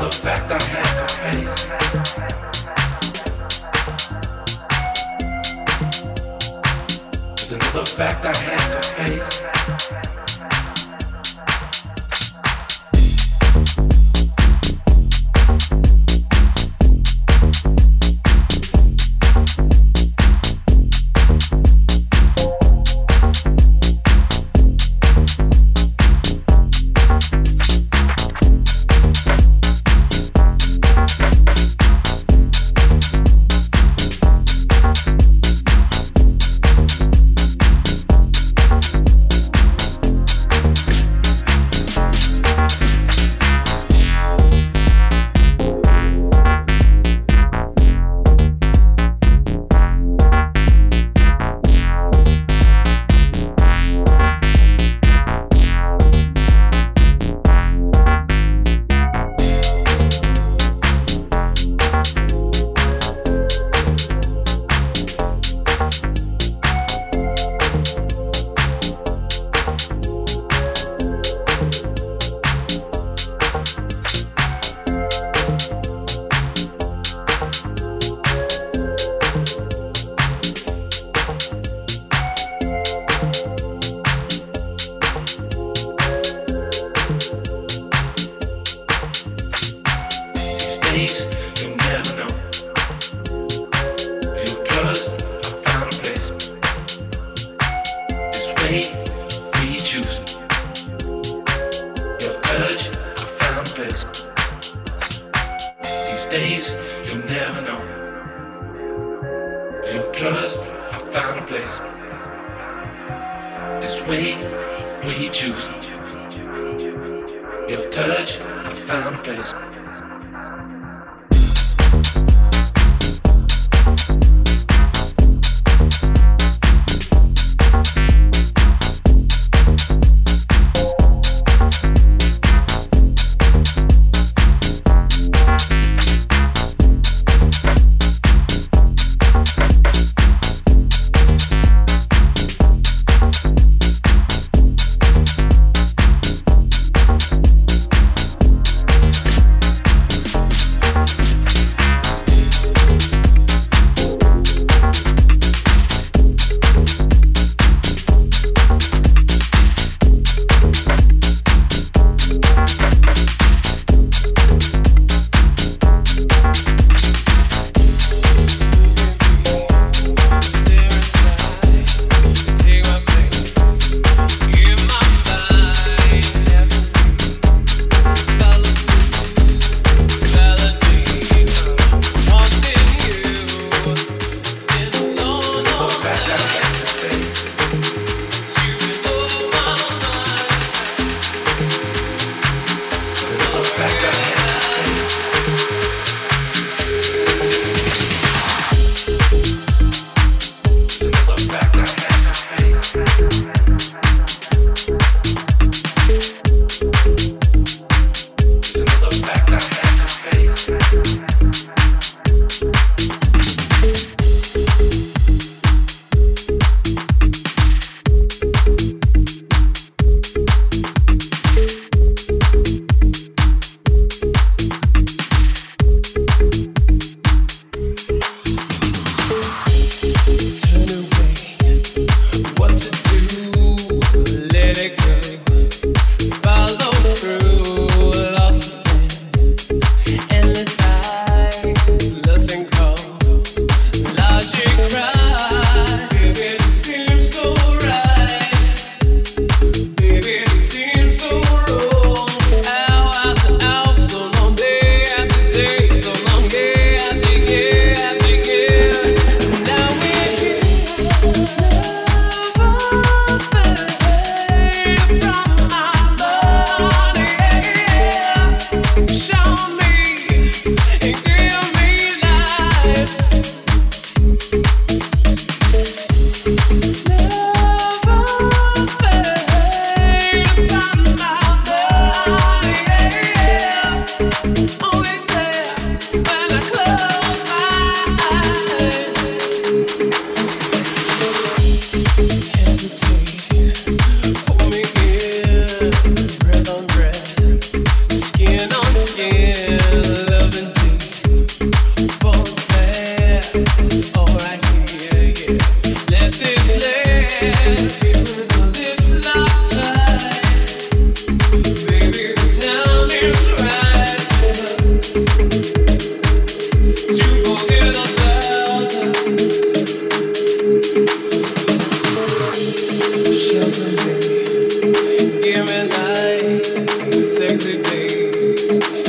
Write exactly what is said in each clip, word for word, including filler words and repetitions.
the fact I had to face. Just another fact I had to face.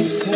Yeah.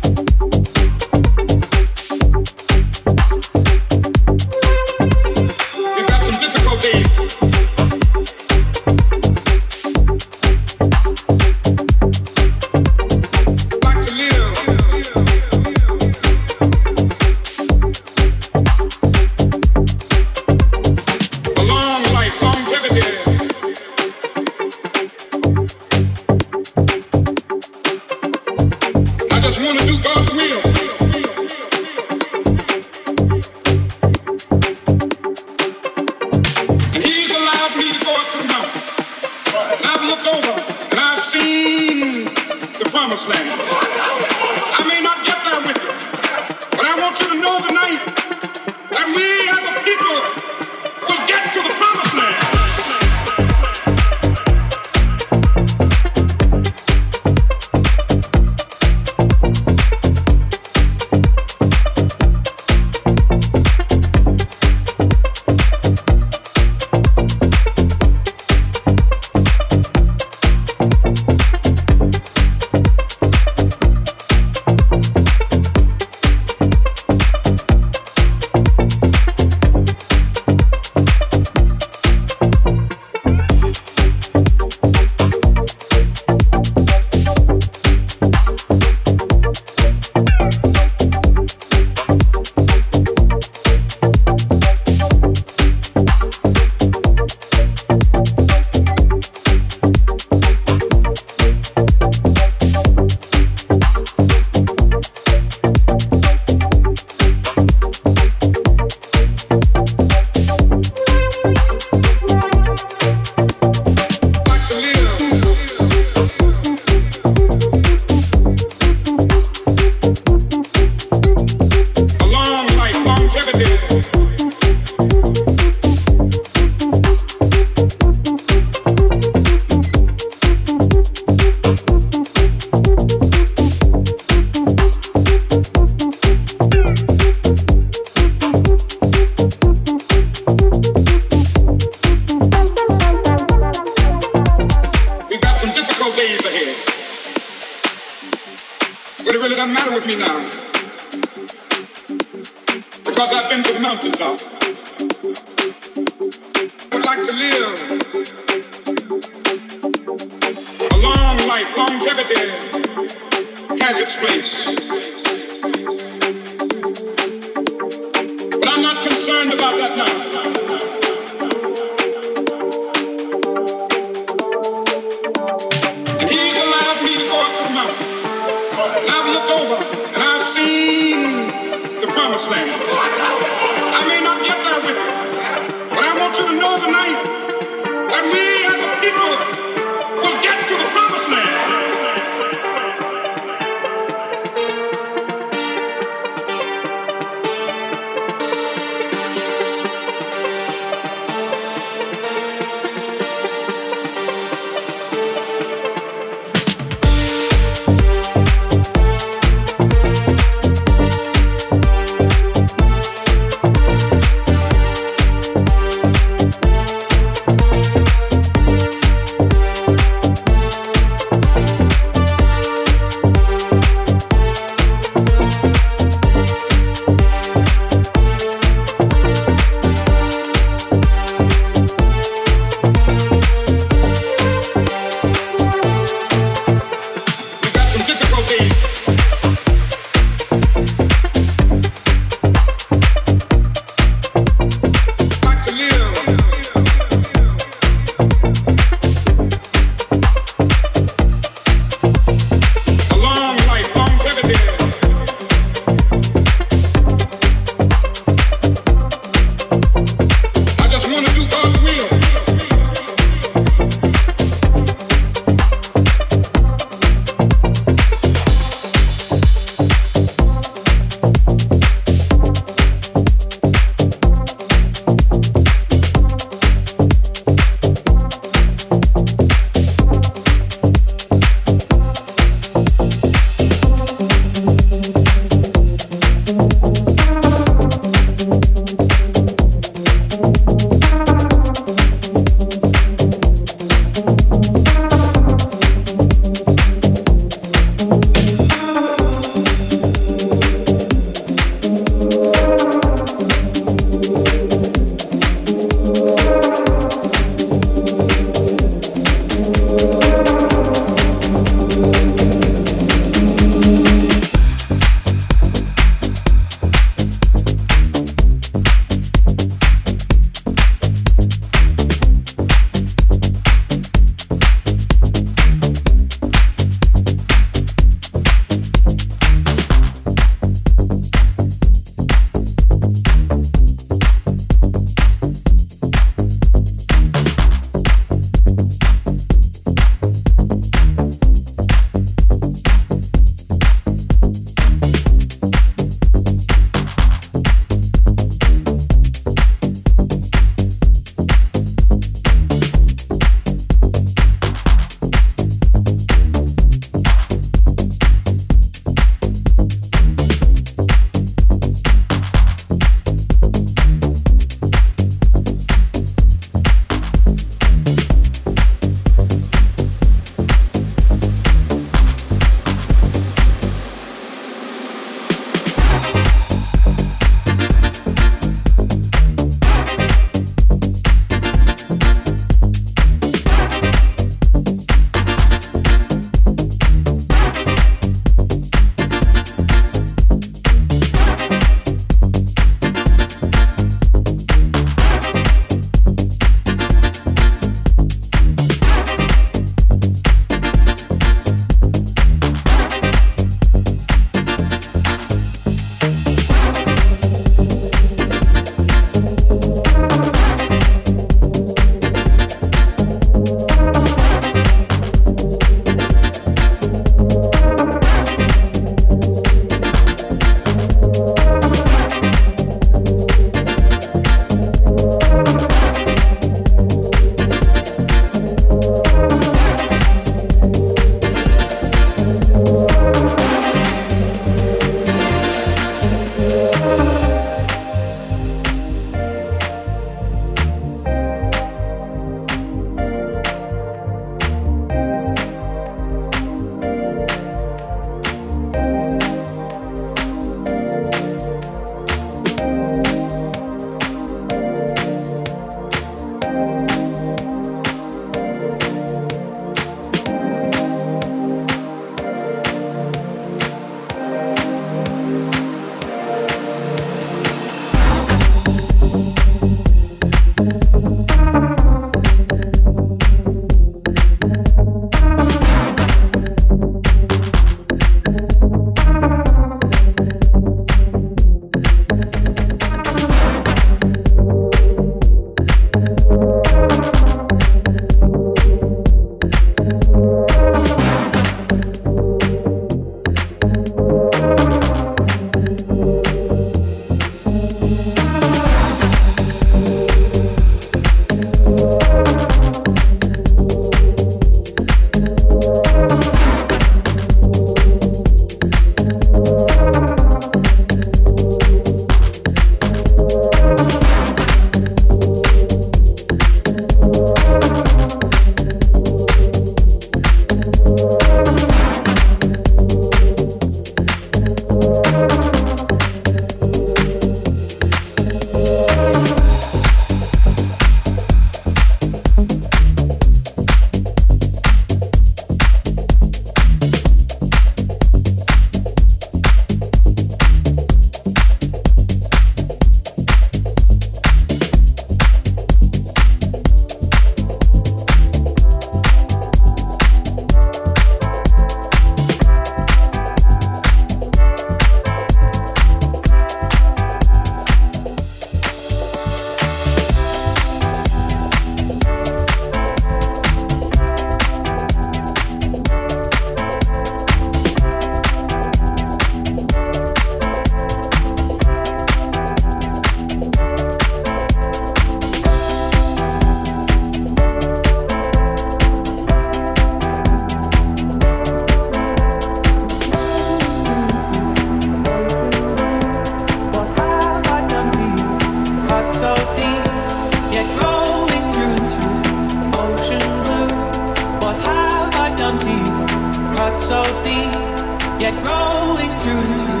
yet growing through and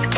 Just